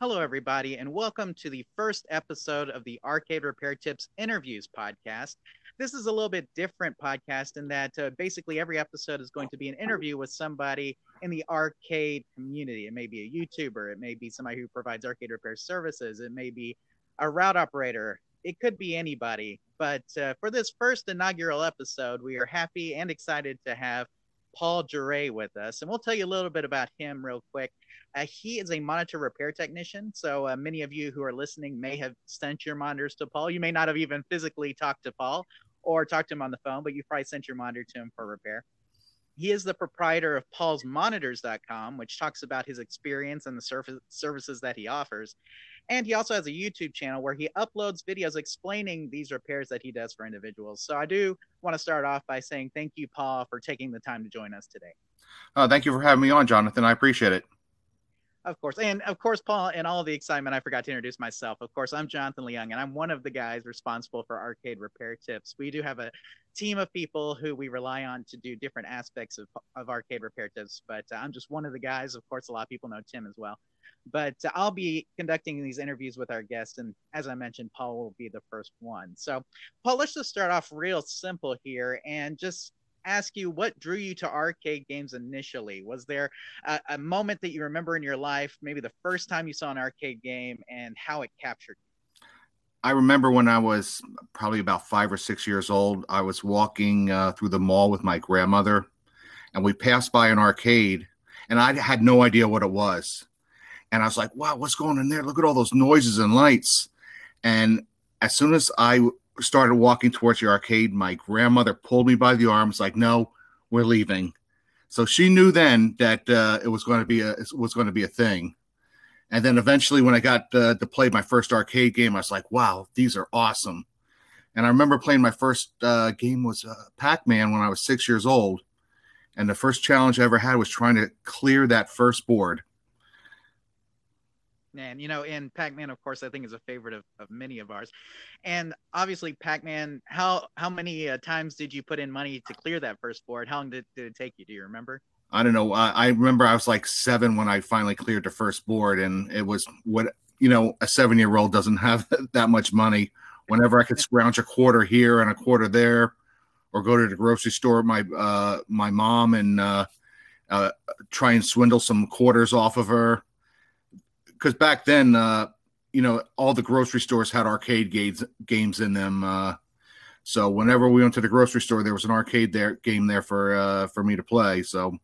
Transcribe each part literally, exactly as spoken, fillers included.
Hello, everybody, and welcome to the first episode of the Arcade Repair Tips Interviews podcast. This is a little bit different podcast in that uh, basically every episode is going to be an interview with somebody in the arcade community. It may be a YouTuber. It may be somebody who provides arcade repair services. It may be a route operator. It could be anybody. But uh, for this first inaugural episode, we are happy and excited to have Paul Juray with us, and we'll tell you a little bit about him real quick. Uh, he is a monitor repair technician, so uh, many of you who are listening may have sent your monitors to Paul. You may not have even physically talked to Paul or talked to him on the phone, but you probably sent your monitor to him for repair. He is the proprietor of paul's monitors dot com, which talks about his experience and the surface services that he offers. And he also has a YouTube channel where he uploads videos explaining these repairs that he does for individuals. So I do want to start off by saying thank you, Paul, for taking the time to join us today. Uh, thank you for having me on, Jonathan. I appreciate it. Of course. And of course, Paul, in all the excitement, I forgot to introduce myself. Of course, I'm Jonathan Leung, and I'm one of the guys responsible for Arcade Repair Tips. We do have a team of people who we rely on to do different aspects of, of Arcade Repair Tips, but uh, I'm just one of the guys. Of course, a lot of people know Tim as well. But uh, I'll be conducting these interviews with our guests, and as I mentioned, Paul will be the first one. So, Paul, let's just start off real simple here and just ask you, what drew you to arcade games initially? Was there a, a moment that you remember in your life, maybe the first time you saw an arcade game, and how it captured you? I remember when I was probably about five or six years old, I was walking uh, through the mall with my grandmother, and we passed by an arcade, and I had no idea what it was. And I was like, wow, what's going on in there? Look at all those noises and lights. And as soon as I started walking towards the arcade, my grandmother pulled me by the arm. It's like, no, we're leaving. So she knew then that uh, it was going to be a, it was going to be a thing. And then eventually when I got uh, to play my first arcade game, I was like, wow, these are awesome. And I remember playing my first uh, game was uh, Pac-Man when I was six years old. And the first challenge I ever had was trying to clear that first board. And, you know, and Pac-Man, of course, I think is a favorite of, of many of ours. And obviously, Pac-Man, how how many uh, times did you put in money to clear that first board? How long did, did it take you? Do you remember? I don't know. I, I remember I was like seven when I finally cleared the first board. And it was what, you know, a seven-year-old doesn't have that much money. Whenever I could scrounge a quarter here and a quarter there, or go to the grocery store, my, uh, my mom and uh, uh, try and swindle some quarters off of her. Because back then, uh, you know, all the grocery stores had arcade games, games in them. Uh, so whenever we went to the grocery store, there was an arcade there game there for uh, for me to play. So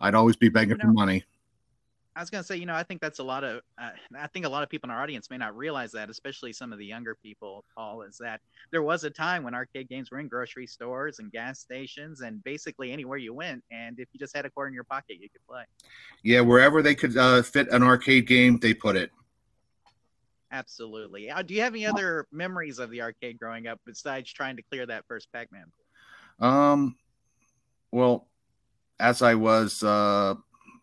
I'd always be begging you know, for money. I was going to say, you know, I think that's a lot of uh, I think a lot of people in our audience may not realize that, especially some of the younger people, Paul, is that there was a time when arcade games were in grocery stores and gas stations and basically anywhere you went. And if you just had a quarter in your pocket, you could play. Yeah, wherever they could uh, fit an arcade game, they put it. Absolutely. Uh, do you have any other memories of the arcade growing up besides trying to clear that first Pac-Man? Um, well, as I was uh,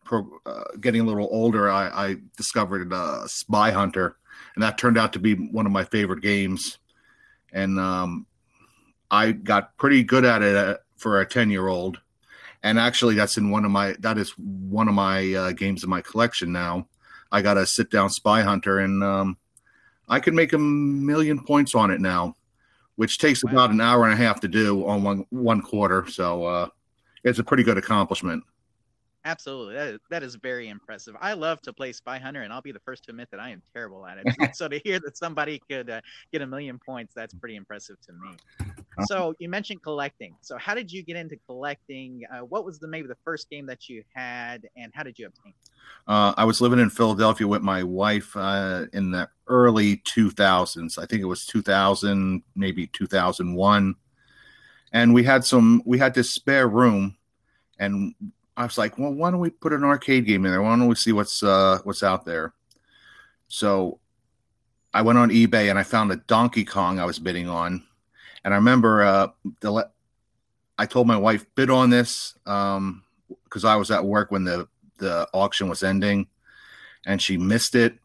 pro uh, getting a little older, I, I discovered uh, Spy Hunter, and that turned out to be one of my favorite games. And um, I got pretty good at it uh, for a ten-year-old. And actually, that's in one of my that is one of my uh, games in my collection now. I got a sit-down Spy Hunter, and um, I could make a million points on it now, which takes wow. about an hour and a half to do on one one quarter. So uh, it's a pretty good accomplishment. Absolutely. That is, that is very impressive. I love to play Spy Hunter, and I'll be the first to admit that I am terrible at it. So to hear that somebody could uh, get a million points, that's pretty impressive to me. So you mentioned collecting. So how did you get into collecting? Uh, what was the maybe the first game that you had, and how did you obtain it? Uh, I was living in Philadelphia with my wife uh, in the early two thousands. I think it was two thousand, maybe two thousand one. And we had some, we had this spare room, and I was like, well, why don't we put an arcade game in there? Why don't we see what's uh, what's out there? So I went on eBay, and I found a Donkey Kong I was bidding on. And I remember uh, the I told my wife, bid on this, um, because I was at work when the, the auction was ending, and she missed it.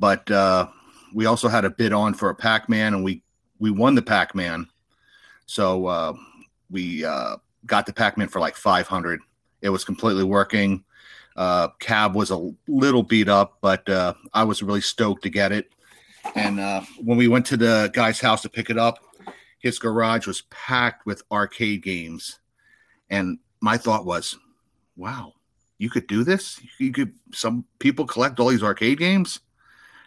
But uh, we also had a bid on for a Pac-Man, and we, we won the Pac-Man. So uh, we uh, got the Pac-Man for like five hundred. It was completely working. Uh, cab was a little beat up, but uh, I was really stoked to get it. And uh, when we went to the guy's house to pick it up, his garage was packed with arcade games. And my thought was, wow, you could do this? You could. Some people collect all these arcade games?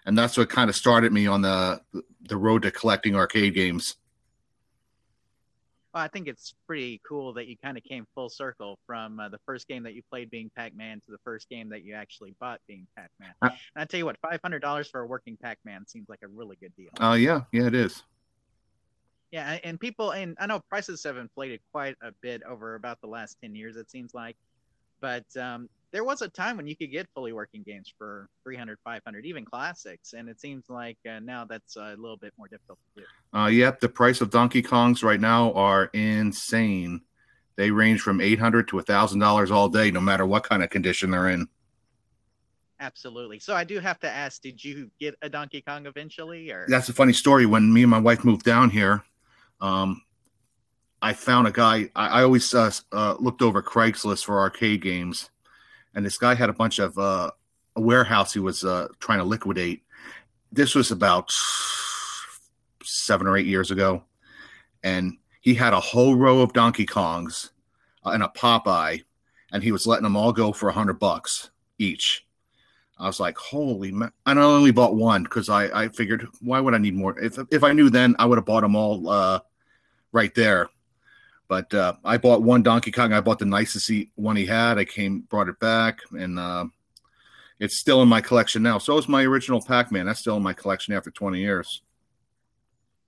And that's what kind of started me on the the road to collecting arcade games. Well, I think it's pretty cool that you kind of came full circle from uh, the first game that you played being Pac-Man to the first game that you actually bought being Pac-Man. Uh, and I tell you what, five hundred dollars for a working Pac-Man seems like a really good deal. Oh, uh, yeah. Yeah, it is. Yeah, and people, and I know prices have inflated quite a bit over about the last ten years, it seems like. But um, there was a time when you could get fully working games for three hundred, five hundred, even classics. And it seems like uh, now that's a little bit more difficult to do. Uh, yep, the price of Donkey Kongs right now are insane. They range from eight hundred to one thousand dollars all day, no matter what kind of condition they're in. Absolutely. So I do have to ask, did you get a Donkey Kong eventually? Or That's a funny story. When me and my wife moved down here, Um, I found a guy. I, I always uh, uh, looked over Craigslist for arcade games, and this guy had a bunch of uh, a warehouse he was uh, trying to liquidate. This was about seven or eight years ago, and he had a whole row of Donkey Kongs uh, and a Popeye, and he was letting them all go for a hundred bucks each. I was like, holy man. And I only bought one because I, I figured, why would I need more? If if I knew then, I would have bought them all uh, right there. But uh, I bought one Donkey Kong. I bought the nicest one he had. I came, brought it back, and uh, it's still in my collection now. So is my original Pac-Man. That's still in my collection after twenty years.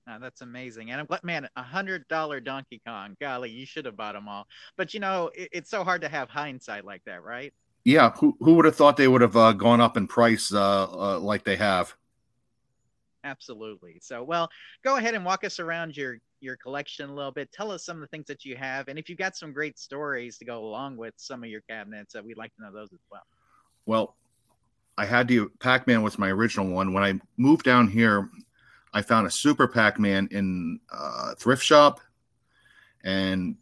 Oh, that's amazing. And I'm glad, man, a one hundred dollar Donkey Kong. Golly, you should have bought them all. But, you know, it, it's so hard to have hindsight like that, right? Yeah, who who would have thought they would have uh, gone up in price uh, uh, like they have? Absolutely. So, well, go ahead and walk us around your, your collection a little bit. Tell us some of the things that you have. And if you've got some great stories to go along with some of your cabinets, uh, we'd like to know those as well. Well, I had to, Pac-Man was my original one. When I moved down here, I found a Super Pac-Man in a thrift shop. And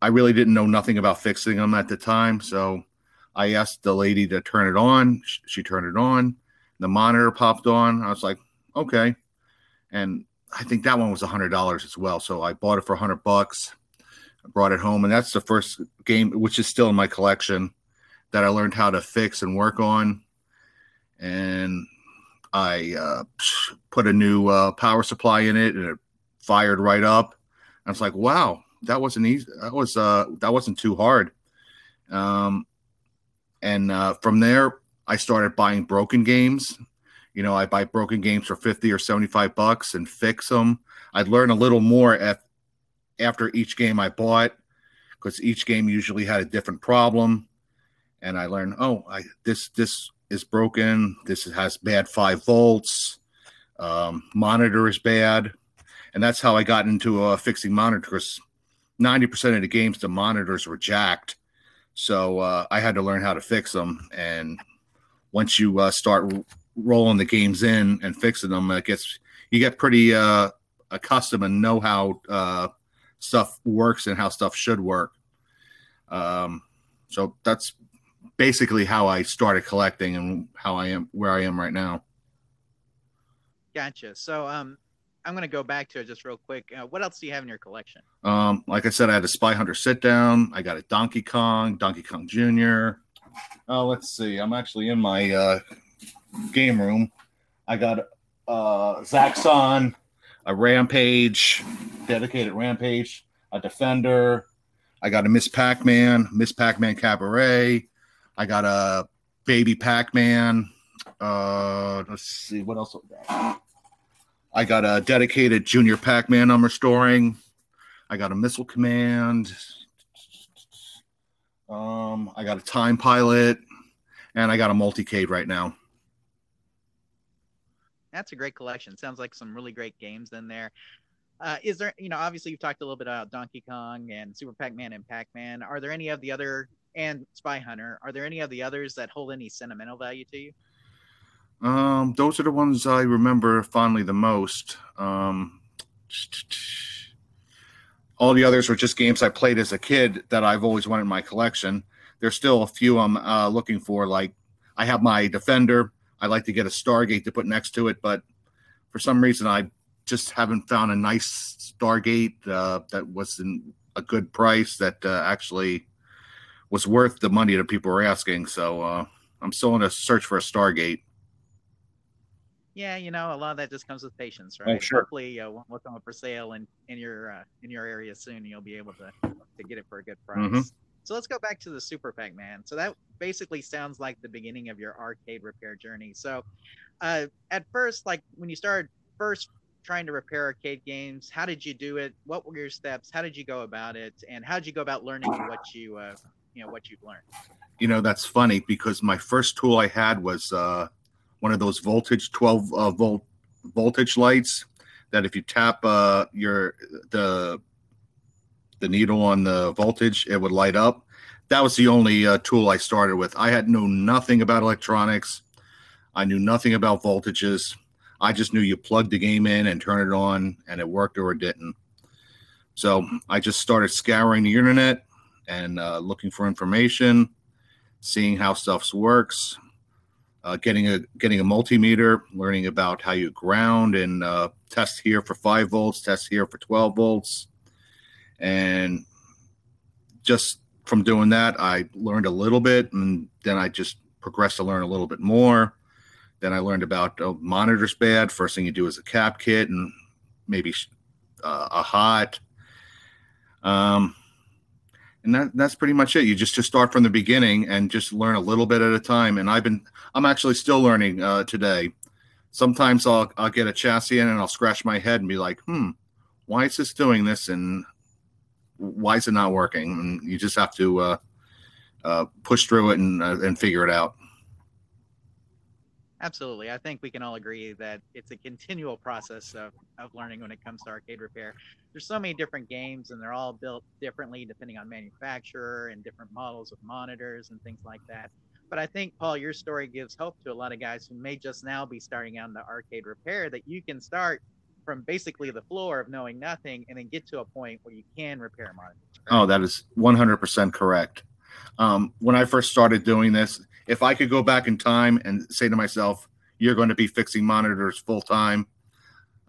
I really didn't know nothing about fixing them at the time, so I asked the lady to turn it on. She turned it on. The monitor popped on. I was like, okay. And I think that one was one hundred dollars as well. So I bought it for one hundred bucks. I brought it home. And that's the first game, which is still in my collection, that I learned how to fix and work on. And I uh, put a new uh, power supply in it, and it fired right up. I was like, wow, that wasn't easy. That, was, uh, that wasn't too hard. Um, And uh, from there, I started buying broken games. You know, I buy broken games for fifty or seventy-five bucks and fix them. I'd learn a little more at, after each game I bought, because each game usually had a different problem. And I learned, oh, I, this this is broken. This has bad five volts. Um, monitor is bad. And that's how I got into uh, fixing monitors. ninety percent of the games, the monitors were jacked. So uh, I had to learn how to fix them. And once you uh, start r- rolling the games in and fixing them, it gets you get pretty uh, accustomed and know how uh, stuff works and how stuff should work. Um, so that's basically how I started collecting and how I am where I am right now. Gotcha. So um, I'm going to go back to it just real quick. Uh, what else do you have in your collection? Um, like I said, I had a Spy Hunter sit down. I got a Donkey Kong, Donkey Kong Junior Oh, let's see. I'm actually in my uh, game room. I got uh, Zaxxon, a Rampage, dedicated Rampage, a Defender. I got a Miz Pac-Man, Miz Pac-Man Cabaret. I got a Baby Pac-Man. Uh, let's see. What else? I got a dedicated Junior Pac-Man I'm restoring. I got a Missile Command. Um, I got a Time Pilot. And I got a Multicade right now. That's a great collection. Sounds like some really great games in there. Uh, is there, you know, obviously you've talked a little bit about Donkey Kong and Super Pac-Man and Pac-Man. Are there any of the other, and Spy Hunter, are there any of the others that hold any sentimental value to you? Um, those are the ones I remember fondly the most. Um, all the others were just games I played as a kid that I've always wanted in my collection. there's still a few I'm uh, looking for. Like I have my Defender. I'd like to get a Stargate to put next to it, but for some reason I just haven't found a nice Stargate uh, that wasn't a good price that uh, actually was worth the money that people were asking. So uh, I'm still in a search for a Stargate. Yeah, you know, a lot of that just comes with patience, right? Oh, sure. Hopefully, uh, one will come up for sale in in your uh, in your area soon, and you'll be able to to get it for a good price. Mm-hmm. So let's go back to the Super Pac-Man. So that basically sounds like the beginning of your arcade repair journey. So, uh, at first, like when you started first trying to repair arcade games, how did you do it? What were your steps? How did you go about it? And how did you go about learning what you uh, you know what you've learned? You know, that's funny because my first tool I had was. Uh... One of those voltage twelve uh, volt voltage lights that if you tap uh, your the the needle on the voltage, it would light up. That was the only uh, tool I started with. I had known nothing about electronics. I knew nothing about voltages. I just knew you plugged the game in and turn it on, and it worked or it didn't. So I just started scouring the internet and uh, looking for information, seeing how stuff works. Uh, getting a getting a multimeter, learning about how you ground and uh, test here for five volts, test here for twelve volts, and just from doing that, I learned a little bit, and then I just progressed to learn a little bit more. Then I learned about oh, monitor's bad. First thing you do is a cap kit and maybe uh, a hot, um, and that that's pretty much it. You just just start from the beginning and just learn a little bit at a time. And I've been I'm actually still learning uh, today. Sometimes I'll, I'll get a chassis in and I'll scratch my head and be like, hmm, why is this doing this and why is it not working? And you just have to uh, uh, push through it and, uh, and figure it out. Absolutely. I think we can all agree that it's a continual process of, of learning when it comes to arcade repair. There's so many different games and they're all built differently depending on manufacturer and different models of monitors and things like that. But I think, Paul, your story gives hope to a lot of guys who may just now be starting out in the arcade repair, that you can start from basically the floor of knowing nothing and then get to a point where you can repair monitors. Right? Oh, that is one hundred percent correct. Um, when I first started doing this, if I could go back in time and say to myself, you're going to be fixing monitors full time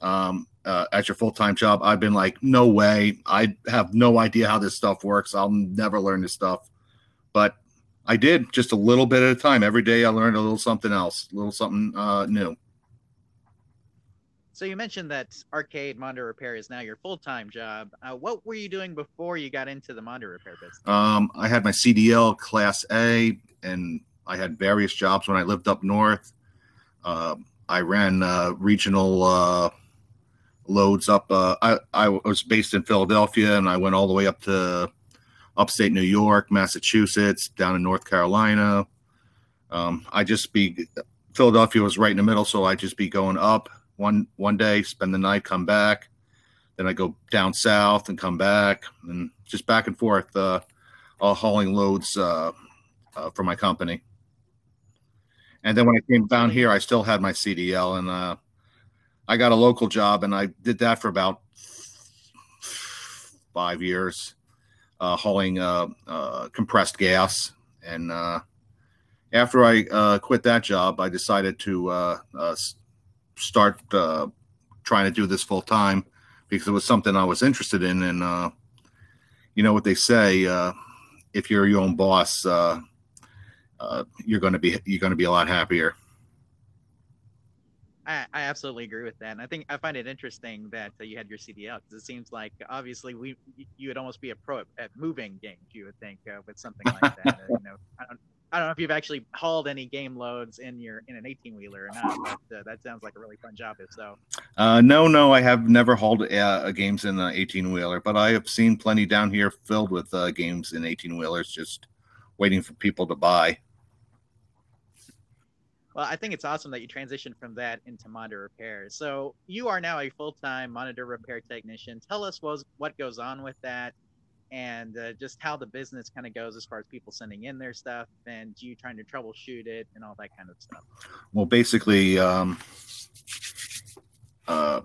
um, uh, at your full time job, I've been like, no way. I have no idea how this stuff works. I'll never learn this stuff. But I did just a little bit at a time. Every day I learned a little something else, a little something uh, new. So you mentioned that arcade monitor repair is now your full-time job. Uh, what were you doing before you got into the monitor repair business? Um, I had my C D L Class A, and I had various jobs when I lived up north. Uh, I ran uh, regional uh, loads up. Uh, I, I was based in Philadelphia, and I went all the way up to upstate New York, Massachusetts, down in North Carolina. Um, I just be Philadelphia was right in the middle, so I just be going up one one day, spend the night, come back, then I go down south and come back, and just back and forth, uh, all hauling loads uh, uh, for my company. And then when I came down here, I still had my C D L, and uh, I got a local job, and I did that for about five years. Uh, hauling uh, uh, compressed gas, and uh, after I uh, quit that job, I decided to uh, uh, start uh, trying to do this full time because it was something I was interested in. And uh, you know what they say: uh, if you're your own boss, uh, uh, you're going to be you're going to be a lot happier. I, I absolutely agree with that, and I think I find it interesting that uh, you had your C D L, because it seems like obviously we you would almost be a pro at, at moving games, you would think, uh, with something like that. uh, you know, I don't I don't know if you've actually hauled any game loads in your in an eighteen wheeler or not, but uh, that sounds like a really fun job if so. Uh, no, no, I have never hauled uh, games in an eighteen wheeler, but I have seen plenty down here filled with uh, games in eighteen wheelers, just waiting for people to buy. Well, I think it's awesome that you transitioned from that into monitor repair. So you are now a full-time monitor repair technician. Tell us what goes on with that, and uh, just how the business kind of goes as far as people sending in their stuff and you trying to troubleshoot it and all that kind of stuff. Well, basically, um, uh,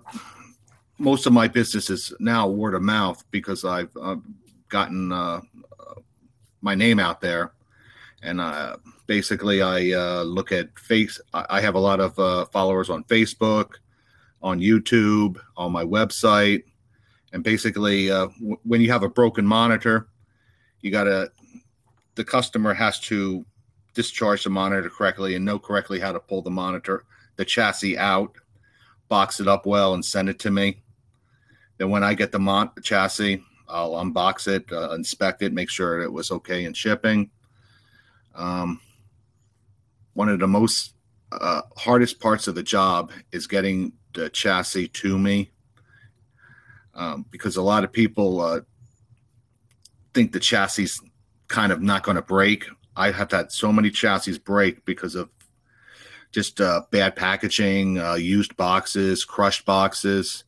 most of my business is now word of mouth because I've uh, gotten uh, my name out there. And uh, basically, I uh, look at face. I have a lot of uh, followers on Facebook, on YouTube, on my website. And basically, uh, w- when you have a broken monitor, you gotta. The customer has to discharge the monitor correctly and know correctly how to pull the monitor, the chassis out, box it up well, and send it to me. Then when I get the mon- chassis, I'll unbox it, uh, inspect it, make sure it was okay in shipping. Um, one of the most uh, hardest parts of the job is getting the chassis to me, um, because a lot of people uh, think the chassis is kind of not going to break. I have had so many chassis break because of just uh, bad packaging, uh, used boxes, crushed boxes.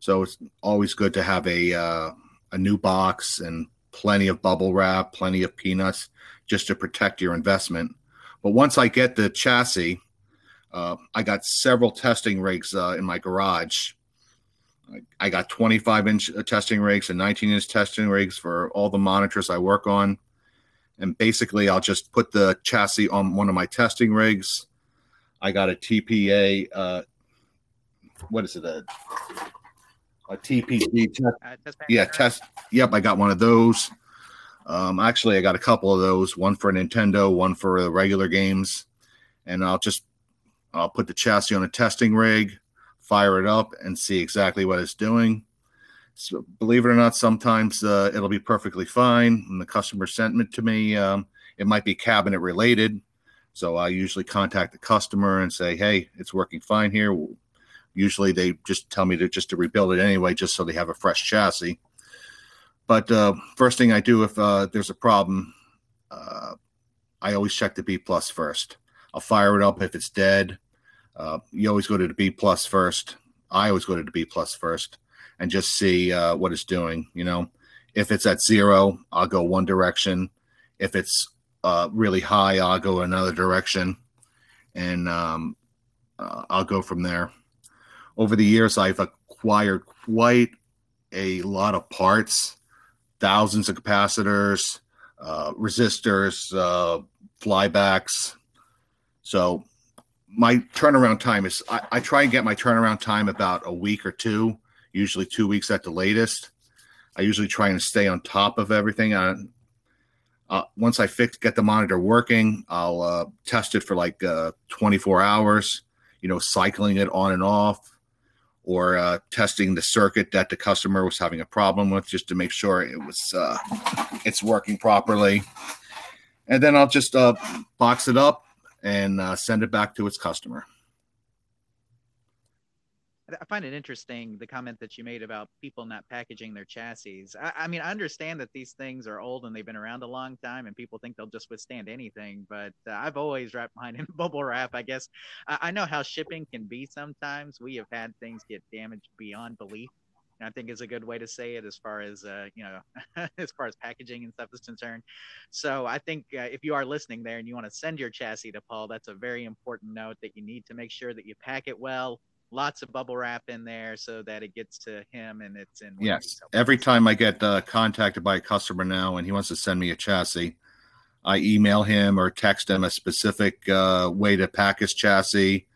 So it's always good to have a uh, a new box and plenty of bubble wrap, plenty of peanuts, just to protect your investment. But once I get the chassis, uh, I got several testing rigs uh, in my garage. I, I got twenty-five inch testing rigs and nineteen inch testing rigs for all the monitors I work on. And basically, I'll just put the chassis on one of my testing rigs. I got a T P A, uh, what is it, a, a T P G test? Uh, yeah, test. Yep, I got one of those. Um, actually, I got a couple of those, one for Nintendo, one for the regular games. And I'll just I'll put the chassis on a testing rig, fire it up, and see exactly what it's doing. So believe it or not, sometimes uh, it'll be perfectly fine. And the customer sent it to me. Um, it might be cabinet related. So I usually contact the customer and say, hey, it's working fine here. Usually they just tell me to just to rebuild it anyway, just so they have a fresh chassis. But uh, first thing I do if uh, there's a problem, uh, I always check the B plus first. I'll fire it up if it's dead. Uh, you always go to the B plus first. I always go to the B plus first and just see uh, what it's doing. You know, if it's at zero, I'll go one direction. If it's uh, really high, I'll go another direction, and um, uh, I'll go from there. Over the years, I've acquired quite a lot of parts. Thousands of capacitors, uh, resistors, uh, flybacks. So my turnaround time is, I, I try and get my turnaround time about a week or two, usually two weeks at the latest. I usually try and stay on top of everything. I, uh, once I fix, get the monitor working, I'll uh, test it for like uh, twenty-four hours, you know, cycling it on and off, or uh, testing the circuit that the customer was having a problem with, just to make sure it was uh, it's working properly. And then I'll just uh, box it up and uh, send it back to its customer. I find it interesting, the comment that you made about people not packaging their chassis. I, I mean, I understand that these things are old and they've been around a long time and people think they'll just withstand anything, but uh, I've always wrapped mine in bubble wrap, I guess. I, I know how shipping can be sometimes. We have had things get damaged beyond belief, and I think is a good way to say it as far as, uh, you know, as far as packaging and stuff is concerned. So I think uh, if you are listening there and you want to send your chassis to Paul, that's a very important note that you need to make sure that you pack it well. Lots of bubble wrap in there so that it gets to him and it's in. Yes. Every time I get uh, contacted by a customer now and he wants to send me a chassis, I email him or text him a specific uh, way to pack his chassis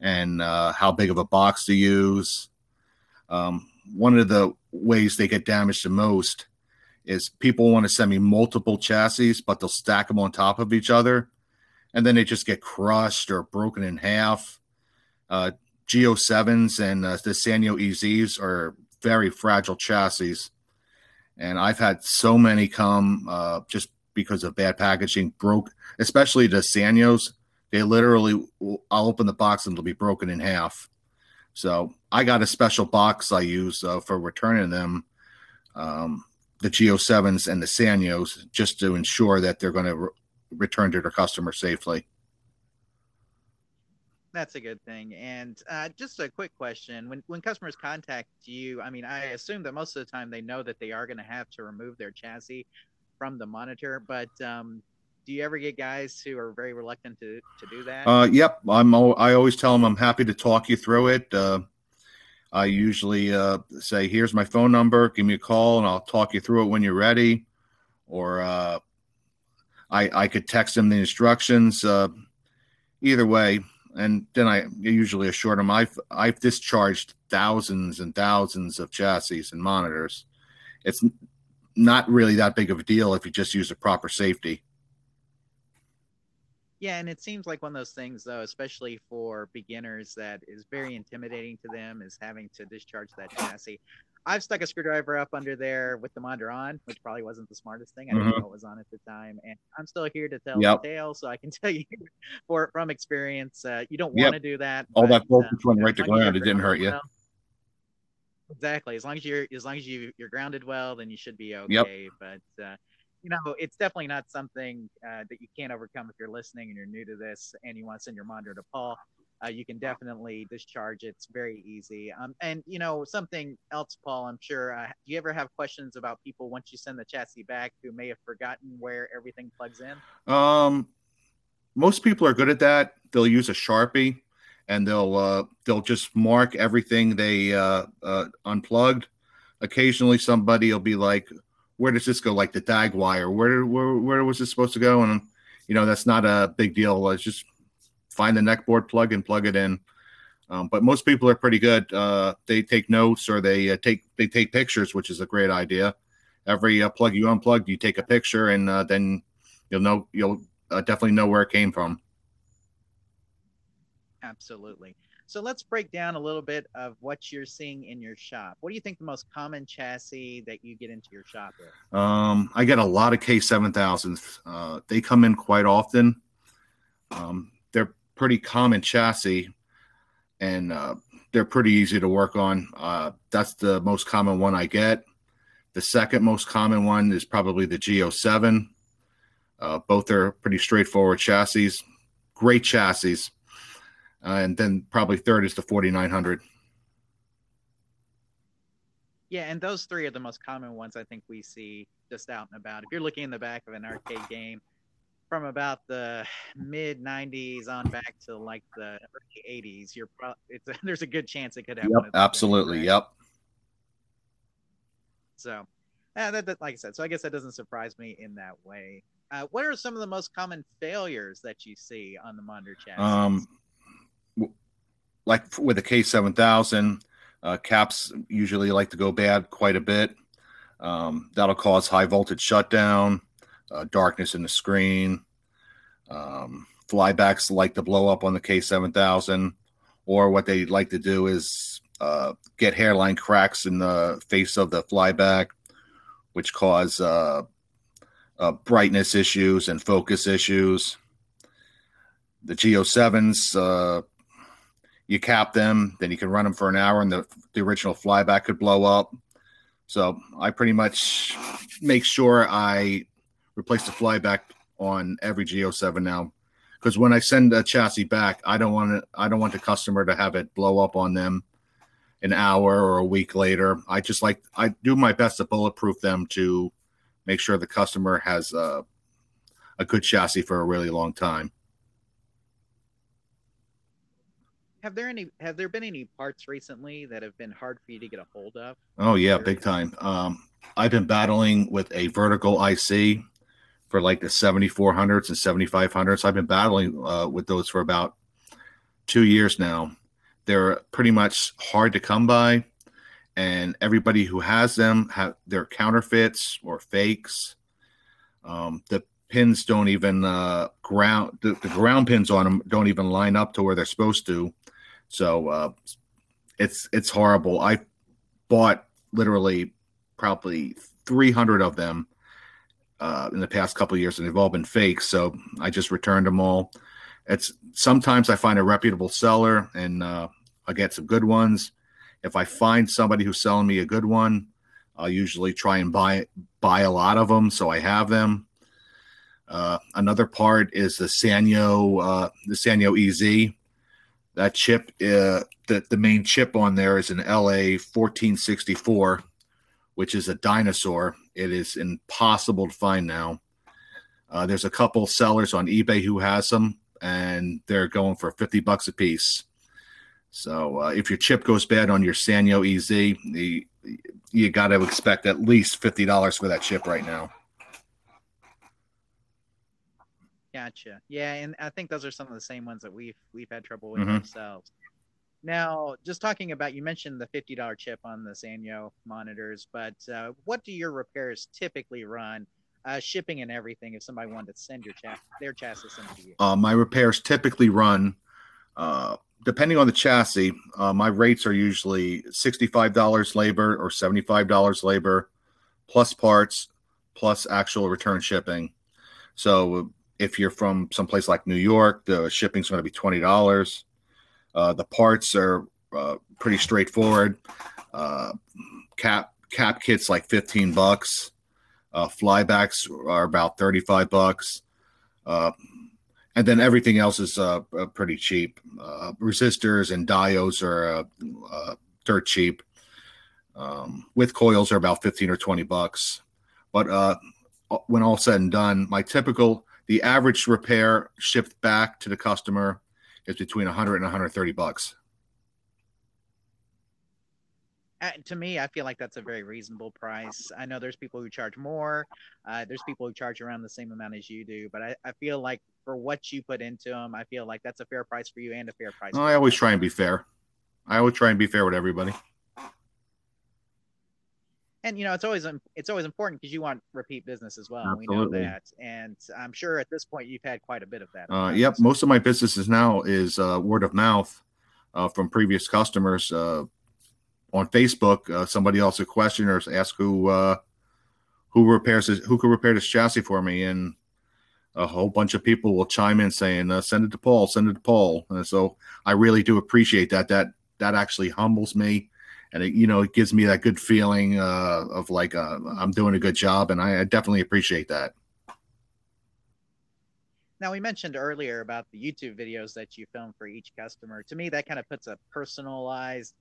and uh, how big of a box to use. Um, one of the ways they get damaged the most is people want to send me multiple chassis, but they'll stack them on top of each other. And then they just get crushed or broken in half. Uh, G oh sevens and uh, the Sanyo E Zs are very fragile chassis. And I've had so many come uh, just because of bad packaging, broke, especially the Sanyos. They literally, I'll open the box and it'll be broken in half. So I got a special box I use uh, for returning them, um, the G oh sevens and the Sanyos, just to ensure that they're going to re- return to their customer safely. That's a good thing. And uh, just a quick question. When when customers contact you, I mean, I assume that most of the time they know that they are going to have to remove their chassis from the monitor. But um, do you ever get guys who are very reluctant to, to do that? Uh, yep. I'm, I always tell them I'm happy to talk you through it. Uh, I usually uh, say, here's my phone number. Give me a call and I'll talk you through it when you're ready. Or uh, I, I could text him the instructions, uh, either way. And then I usually assured him I've, I've discharged thousands and thousands of chassis and monitors. It's not really that big of a deal if you just use the proper safety. Yeah, and it seems like one of those things, though, especially for beginners, that is very intimidating to them, is having to discharge that chassis. I've stuck a screwdriver up under there with the monitor on, which probably wasn't the smartest thing. I didn't mm-hmm. know what was on at the time. And I'm still here to tell yep. the tale, so I can tell you for, from experience, uh, you don't yep. want to do that. All but, that voltage um, went right to ground. It didn't hurt you. Well, exactly. As long as you're as long as you you're grounded well, then you should be okay. Yep. But uh, you know, it's definitely not something uh, that you can't overcome if you're listening and you're new to this and you want to send your monitor to Paul. Uh, you can definitely discharge it. It's very easy. Um, and, you know, something else, Paul, I'm sure. Uh, do you ever have questions about people once you send the chassis back who may have forgotten where everything plugs in? Um, most people are good at that. They'll use a Sharpie and they'll uh, they'll just mark everything they uh, uh, unplugged. Occasionally somebody will be like, where does this go? Like the D A G wire. Where, where, where was this supposed to go? And, you know, that's not a big deal. It's just find the neck board plug and plug it in. Um, but most people are pretty good. Uh, they take notes or they uh, take they take pictures, which is a great idea. Every uh, plug you unplugged, you take a picture, and uh, then you'll know you'll uh, definitely know where it came from. Absolutely. So let's break down a little bit of what you're seeing in your shop. What do you think the most common chassis that you get into your shop with? Um, I get a lot of K seven thousands. Uh, they come in quite often. Um, they're pretty common chassis, and uh, they're pretty easy to work on. Uh, that's the most common one I get. The second most common one is probably the G oh seven. Uh, both are pretty straightforward chassis, great chassis. Uh, and then probably third is the forty-nine hundred. Yeah, and those three are the most common ones I think we see just out and about. If you're looking in the back of an arcade game, from about the mid nineties on back to like the early eighties, you're pro- it's a, there's a good chance it could happen. Yep, absolutely, things, right? Yep. So, yeah, that, that, like I said, so I guess that doesn't surprise me in that way. Uh, what are some of the most common failures that you see on the monitor chassis? Um, like with the K seven thousand, uh, caps usually like to go bad quite a bit. Um, that'll cause high voltage shutdown. Uh, darkness in the screen, um, flybacks like to blow up on the K seven thousand, or what they like to do is uh, get hairline cracks in the face of the flyback, which cause uh, uh, brightness issues and focus issues. The G oh sevens, uh, you cap them, then you can run them for an hour, and the, the original flyback could blow up. So I pretty much make sure I replace the flyback on every G oh seven now, because when I send a chassis back, I don't want to, I don't want the customer to have it blow up on them an hour or a week later. I just like I do my best to bulletproof them to make sure the customer has a, a good chassis for a really long time. Have there any have there been any parts recently that have been hard for you to get a hold of? Oh yeah, big time. Um, I've been battling with a vertical I C for like the seventy-four hundreds and seventy-five hundreds. I've been battling uh, with those for about two years now. They're pretty much hard to come by, and everybody who has them have their counterfeits or fakes. Um, the pins don't even uh, ground the, the ground pins on them don't even line up to where they're supposed to. So uh, it's it's horrible. I bought literally probably three hundred of them uh, in the past couple of years, and they've all been fakes. So I just returned them all. It's sometimes I find a reputable seller, and uh, I get some good ones. If I find somebody who's selling me a good one, I'll usually try and buy buy a lot of them, so I have them. Uh, another part is the Sanyo uh, the Sanyo E Z. That chip, uh, the the main chip on there is an L A fourteen sixty-four. Which is a dinosaur. It is impossible to find now. Uh, there's a couple sellers on eBay who has them, and they're going for fifty bucks a piece. So uh, if your chip goes bad on your Sanyo E Z, the, you got to expect at least fifty dollars for that chip right now. Gotcha. Yeah, and I think those are some of the same ones that we've we've had trouble with mm-hmm. ourselves. Now, just talking about, you mentioned the fifty dollar chip on the Sanyo monitors, but uh, what do your repairs typically run? Uh, shipping and everything, if somebody wanted to send your chas- their chassis into you. Uh, my repairs typically run, uh, depending on the chassis, uh, my rates are usually sixty-five dollars labor or seventy-five dollars labor, plus parts, plus actual return shipping. So if you're from someplace like New York, the shipping's going to be twenty dollars. Uh, the parts are uh, pretty straightforward. Uh, cap cap kits like fifteen bucks. Uh, flybacks are about thirty-five bucks. Uh, and then everything else is uh, pretty cheap. Uh, resistors and diodes are uh, uh, dirt cheap. Um, with coils are about fifteen or twenty bucks. But uh, when all said and done, my typical, the average repair shipped back to the customer is between one hundred and one hundred thirty bucks. Uh, to me, I feel like that's a very reasonable price. I know there's people who charge more. Uh, there's people who charge around the same amount as you do. But I, I feel like for what you put into them, I feel like that's a fair price for you and a fair price. No, I always try and be fair. I always try and be fair with everybody. And, you know, it's always it's always important because you want repeat business as well. Absolutely. We know that. And I'm sure at this point you've had quite a bit of that. Uh, yep. Most of my businesses now is uh, word of mouth uh, from previous customers. Uh, on Facebook, uh, somebody else a question or ask who uh, who repairs this, who could repair this chassis for me, and a whole bunch of people will chime in saying, uh, "Send it to Paul, send it to Paul." And so I really do appreciate that. That that actually humbles me, and it, you know, it gives me that good feeling uh, of like uh, I'm doing a good job, and I, I definitely appreciate that. Now, we mentioned earlier about the YouTube videos that you film for each customer. To me, that kind of puts a personalized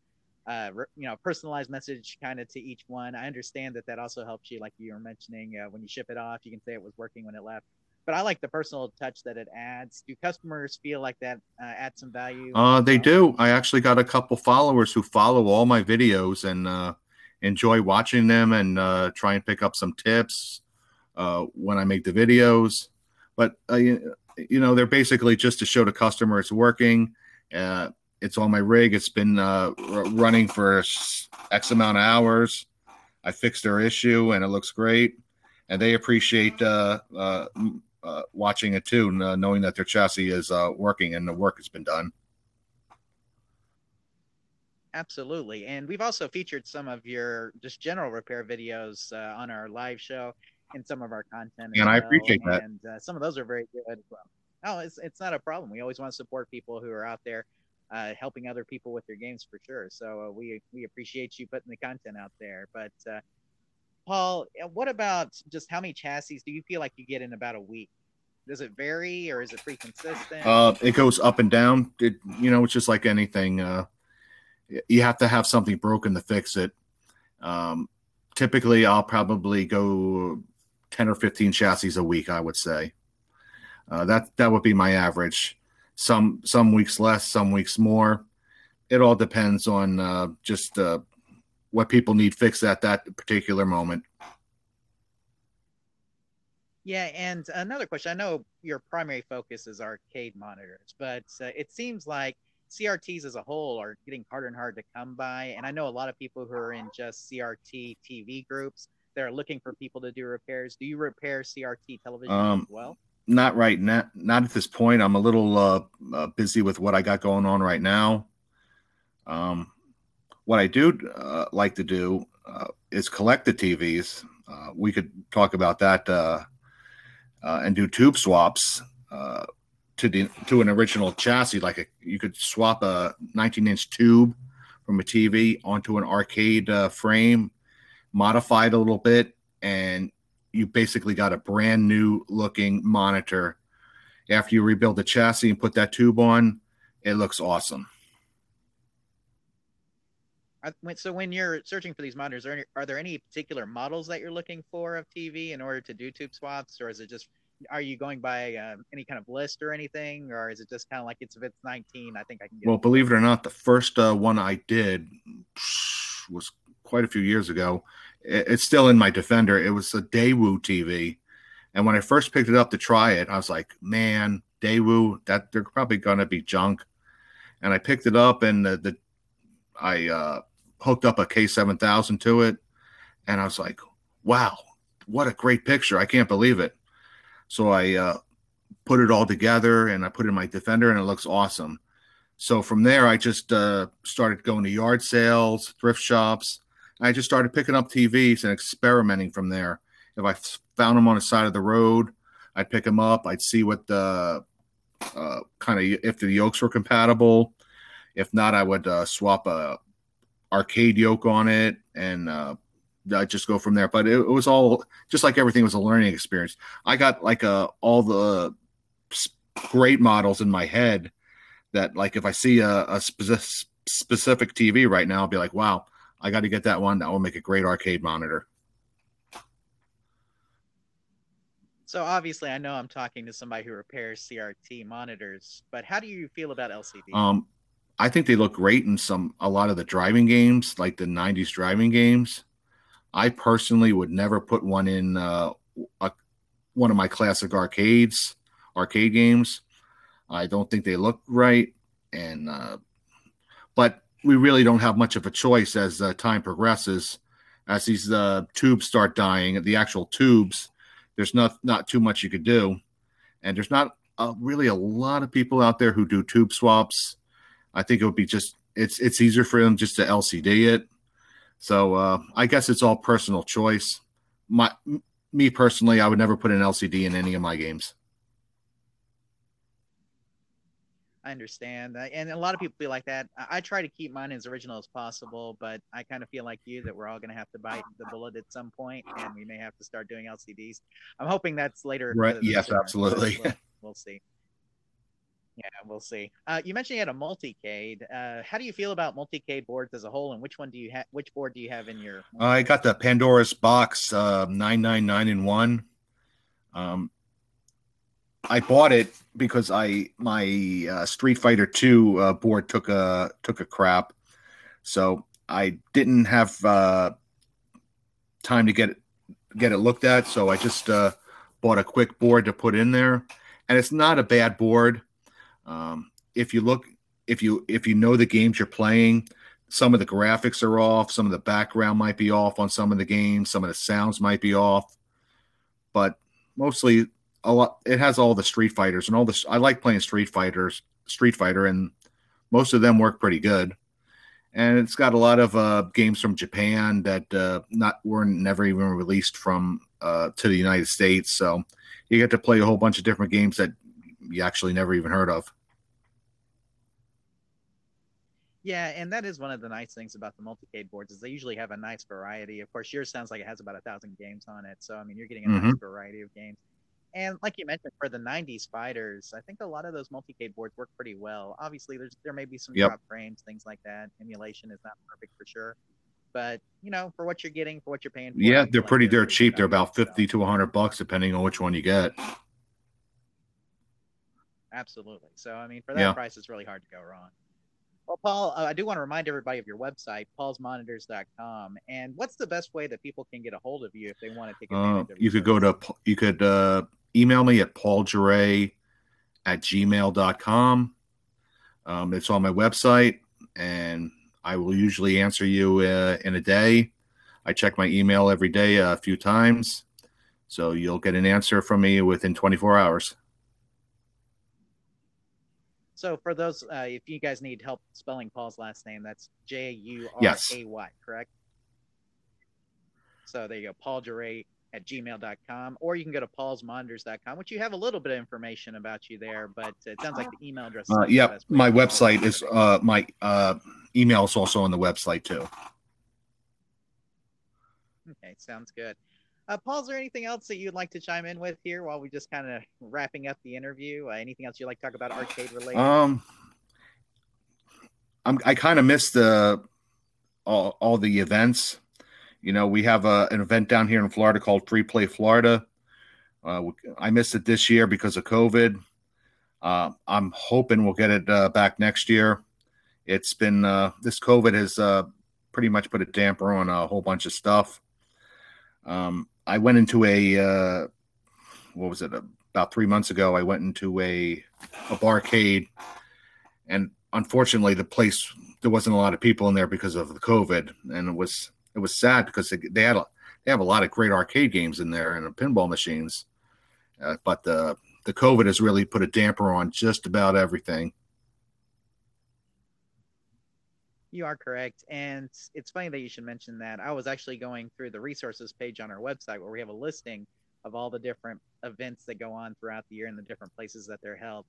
Uh, you know, personalized message kind of to each one. I understand that that also helps you, like you were mentioning, uh, when you ship it off, you can say it was working when it left. But I like the personal touch that it adds. Do customers feel like that uh, adds some value? Uh, they do. I actually got a couple followers who follow all my videos and uh, enjoy watching them and uh, try and pick up some tips uh, when I make the videos. But, uh, you, you know, they're basically just to show the customer it's working. Uh, It's on my rig. It's been uh, r- running for X amount of hours. I fixed their issue, and it looks great. And they appreciate uh, uh, uh, watching it, too, and, uh, knowing that their chassis is uh, working and the work has been done. Absolutely. And we've also featured some of your just general repair videos uh, on our live show and some of our content. And I appreciate that. And uh, some of those are very good as well. No, it's, it's not a problem. We always want to support people who are out there Uh, helping other people with their games, for sure. So uh, we we appreciate you putting the content out there. But uh, Paul, what about just how many chassis do you feel like you get in about a week? Does it vary, or is it pretty consistent? Uh, it goes up and down. It, you know, it's just like anything. Uh, you have to have something broken to fix it. Um, typically, I'll probably go ten or fifteen chassis a week, I would say. Uh, that that would be my average. Some some weeks less, some weeks more. It all depends on uh, just uh, what people need fixed at that particular moment. Yeah, and another question. I know your primary focus is arcade monitors, but uh, it seems like C R Ts as a whole are getting harder and harder to come by. And I know a lot of people who are in just C R T T V groups that are looking for people to do repairs. Do you repair C R T television um, as well? Not right now. Not at this point. I'm a little uh, uh, busy with what I got going on right now. Um, what I do uh, like to do uh, is collect the T Vs. Uh, we could talk about that uh, uh, and do tube swaps uh, to the to an original chassis. Like a, you could swap a nineteen inch tube from a T V onto an arcade uh, frame, modify it a little bit, and you basically got a brand new looking monitor. After you rebuild the chassis and put that tube on, it looks awesome. So when you're searching for these monitors, are, any, are there any particular models that you're looking for of T V in order to do tube swaps? Or is it just, are you going by um, any kind of list or anything? Or is it just kind of like, it's if it's nineteen, I think I can get well, it. Believe it or not, the first uh, one I did was quite a few years ago. It's still in my Defender. It was a Daewoo T V, And when I first picked it up to try it, I was like, man, Daewoo, that they're probably going to be junk. And I picked it up, and the, the I uh, hooked up a K seven thousand to it. And I was like, wow, what a great picture. I can't believe it. So I uh, put it all together, and I put it in my Defender, and it looks awesome. So from there, I just uh, started going to yard sales, thrift shops. I just started picking up T Vs and experimenting from there. If I found them on the side of the road, I'd pick them up. I'd see what the uh, kind of if the yokes were compatible. If not, I would uh, swap a arcade yoke on it, and uh, I'd just go from there. But it, it was all just like everything was a learning experience. I got like uh, all the great models in my head that like if I see a, a spe- specific T V right now, I'll be like, wow, I got to get that one. That will make a great arcade monitor. So obviously, I know I'm talking to somebody who repairs C R T monitors, but how do you feel about L C D? Um, I think they look great in some a lot of the driving games, like the nineties driving games. I personally would never put one in uh, a, one of my classic arcades, arcade games. I don't think they look right, and uh, but we really don't have much of a choice as uh, time progresses. As these uh, tubes start dying, the actual tubes. There's not, not too much you could do. And there's not a, really a lot of people out there who do tube swaps. I think it would be just, it's it's easier for them just to L C D it. So uh, I guess it's all personal choice. My Me personally, I would never put an L C D in any of my games. I understand. And a lot of people feel like that. I try to keep mine as original as possible, but I kind of feel like you that we're all going to have to bite the bullet at some point, and we may have to start doing L C Ds. I'm hoping that's later. Right. Yes, summer. Absolutely. We'll, we'll see. Yeah, we'll see. Uh, you mentioned you had a Multicade. Uh, how do you feel about Multicade boards as a whole, and which one do you have? Which board do you have in your? Uh, I got the Pandora's Box uh, nine ninety-nine in one. Um, I bought it because I my uh, Street Fighter two uh, board took a took a crap, so I didn't have uh, time to get it, get it looked at. So I just uh, bought a quick board to put in there, and it's not a bad board. Um, if you look, if you if you know the games you're playing, some of the graphics are off, some of the background might be off on some of the games, some of the sounds might be off, but mostly. A lot, it has all the Street Fighters and all this. I like playing Street Fighters, Street Fighter, and most of them work pretty good. And it's got a lot of uh, games from Japan that uh, not were never even released from uh, to the United States. So you get to play a whole bunch of different games that you actually never even heard of. Yeah, and that is one of the nice things about the Multicade boards is they usually have a nice variety. Of course, yours sounds like it has about a thousand games on it. So I mean, you're getting a mm-hmm. nice variety of games. And like you mentioned, for the nineties fighters, I think a lot of those Multicade boards work pretty well. Obviously, there's there may be some yep. drop frames, things like that. Emulation is not perfect for sure. But, you know, for what you're getting, for what you're paying for. Yeah, they're like pretty they're pretty cheap. They're about fifty to one hundred bucks, depending on which one you get. Absolutely. So, I mean, for that yeah. price, it's really hard to go wrong. Well, Paul, uh, I do want to remind everybody of your website, pauls monitors dot com. And what's the best way that people can get a hold of you if they want to take advantage uh, of you? You could go to, you could uh, email me at paul juray at gmail dot com. Um, it's on my website, and I will usually answer you uh, in a day. I check my email every day a few times, so you'll get an answer from me within twenty-four hours. So for those, uh, if you guys need help spelling Paul's last name, that's J U R A Y, correct? So there you go, paul juray at gmail dot com, or you can go to pauls monitors dot com, which you have a little bit of information about you there, but it sounds like the email address. Uh, yeah, my website is, uh, my uh, email is also on the website too. Okay, sounds good. Uh, Paul, is there anything else that you'd like to chime in with here while we just kind of wrapping up the interview? Uh, anything else you'd like to talk about arcade related? Um, I'm, I kind of missed the all, all the events. You know, we have a, an event down here in Florida called Free Play Florida. Uh, I missed it this year because of COVID. Uh, I'm hoping we'll get it uh, back next year. It's been uh, this COVID has uh, pretty much put a damper on a whole bunch of stuff. Um, I went into a uh, what was it, about three months ago, I went into a, a barcade, and unfortunately the place, there wasn't a lot of people in there because of the COVID, and it was it was sad because they, they had a, they have a lot of great arcade games in there and pinball machines, uh, but the the COVID has really put a damper on just about everything. You are correct, and it's funny that you should mention that. I was actually going through the resources page on our website where we have a listing of all the different events that go on throughout the year and the different places that they're held.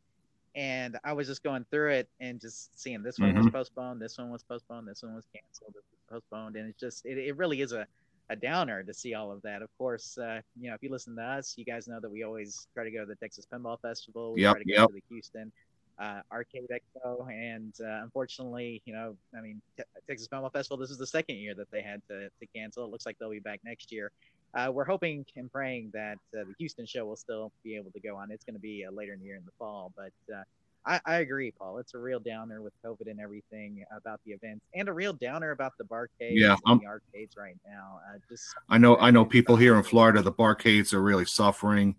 And I was just going through it and just seeing this one mm-hmm. was postponed, this one was postponed, this one was canceled, this was postponed, and it's just it, it really is a, a downer to see all of that. Of course, uh, you know, if you listen to us, you guys know that we always try to go to the Texas Pinball Festival. We yep, try to go yep. to the Houston Uh, Arcade Expo, and uh, unfortunately, you know, I mean, T- Texas Pinball Festival, this is the second year that they had to, to cancel. It looks like they'll be back next year. Uh, we're hoping and praying that uh, the Houston show will still be able to go on. It's going to be uh, later in the year in the fall, but uh, I, I agree, Paul. It's a real downer with COVID and everything about the events, and a real downer about the barcades yeah, and the arcades right now. Uh, just I know, I know people here in Florida, the barcades are really suffering.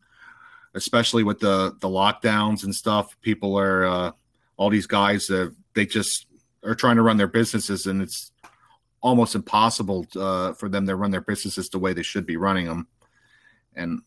Especially with the, the lockdowns and stuff, people are uh, all these guys uh, they just are trying to run their businesses, and it's almost impossible to, uh, for them to run their businesses the way they should be running them. And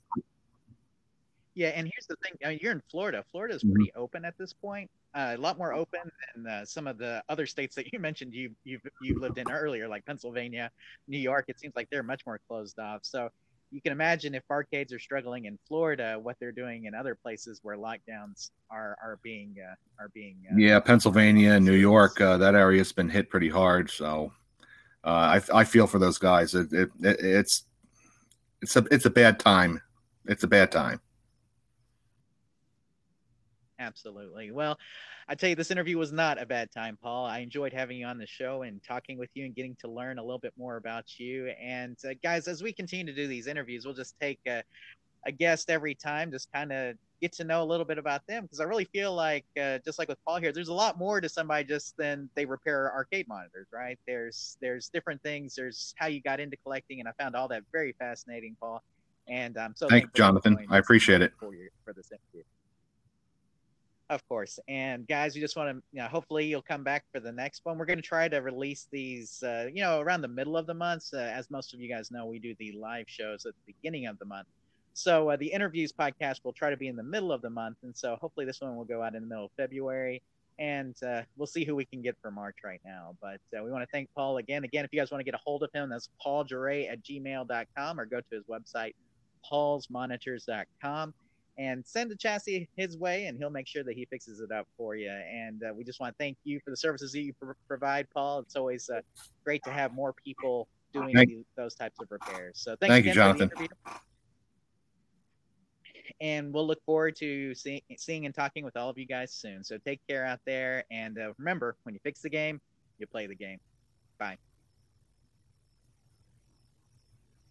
yeah, and here's the thing: I mean, you're in Florida. Florida is pretty mm-hmm. open at this point, uh, a lot more open than uh, some of the other states that you mentioned you you've you've lived in earlier, like Pennsylvania, New York. It seems like they're much more closed off. So. You can imagine if arcades are struggling in Florida, what they're doing in other places where lockdowns are are being uh, are being. Uh, yeah, Pennsylvania and New York, uh, that area's been hit pretty hard. So uh, I I feel for those guys. It, it, it it's it's a it's a bad time. It's a bad time. Absolutely. Well, I tell you, this interview was not a bad time, Paul. I enjoyed having you on the show and talking with you and getting to learn a little bit more about you. And uh, guys, as we continue to do these interviews, we'll just take a, a guest every time, just kind of get to know a little bit about them. Because I really feel like, uh, just like with Paul here, there's a lot more to somebody just than they repair arcade monitors, right? There's, there's different things. There's how you got into collecting. And I found all that very fascinating, Paul. And I'm um, so thank you, Jonathan. I appreciate it for, your, for this interview. Of course. And guys, we just want to, you know, hopefully you'll come back for the next one. We're going to try to release these, uh, you know, around the middle of the month. Uh, as most of you guys know, we do the live shows at the beginning of the month. So uh, the interviews podcast will try to be in the middle of the month. And so hopefully this one will go out in the middle of February, and uh, we'll see who we can get for March right now. But uh, we want to thank Paul again. Again, if you guys want to get a hold of him, that's paul juray at gmail dot com, or go to his website, pauls monitors dot com. And send the chassis his way, and he'll make sure that he fixes it up for you. And uh, we just want to thank you for the services that you pr- provide, Paul. It's always uh, great to have more people doing these, those types of repairs. So thank, thank you, Jonathan. And we'll look forward to see- seeing and talking with all of you guys soon. So take care out there. And uh, remember, when you fix the game, you play the game. Bye.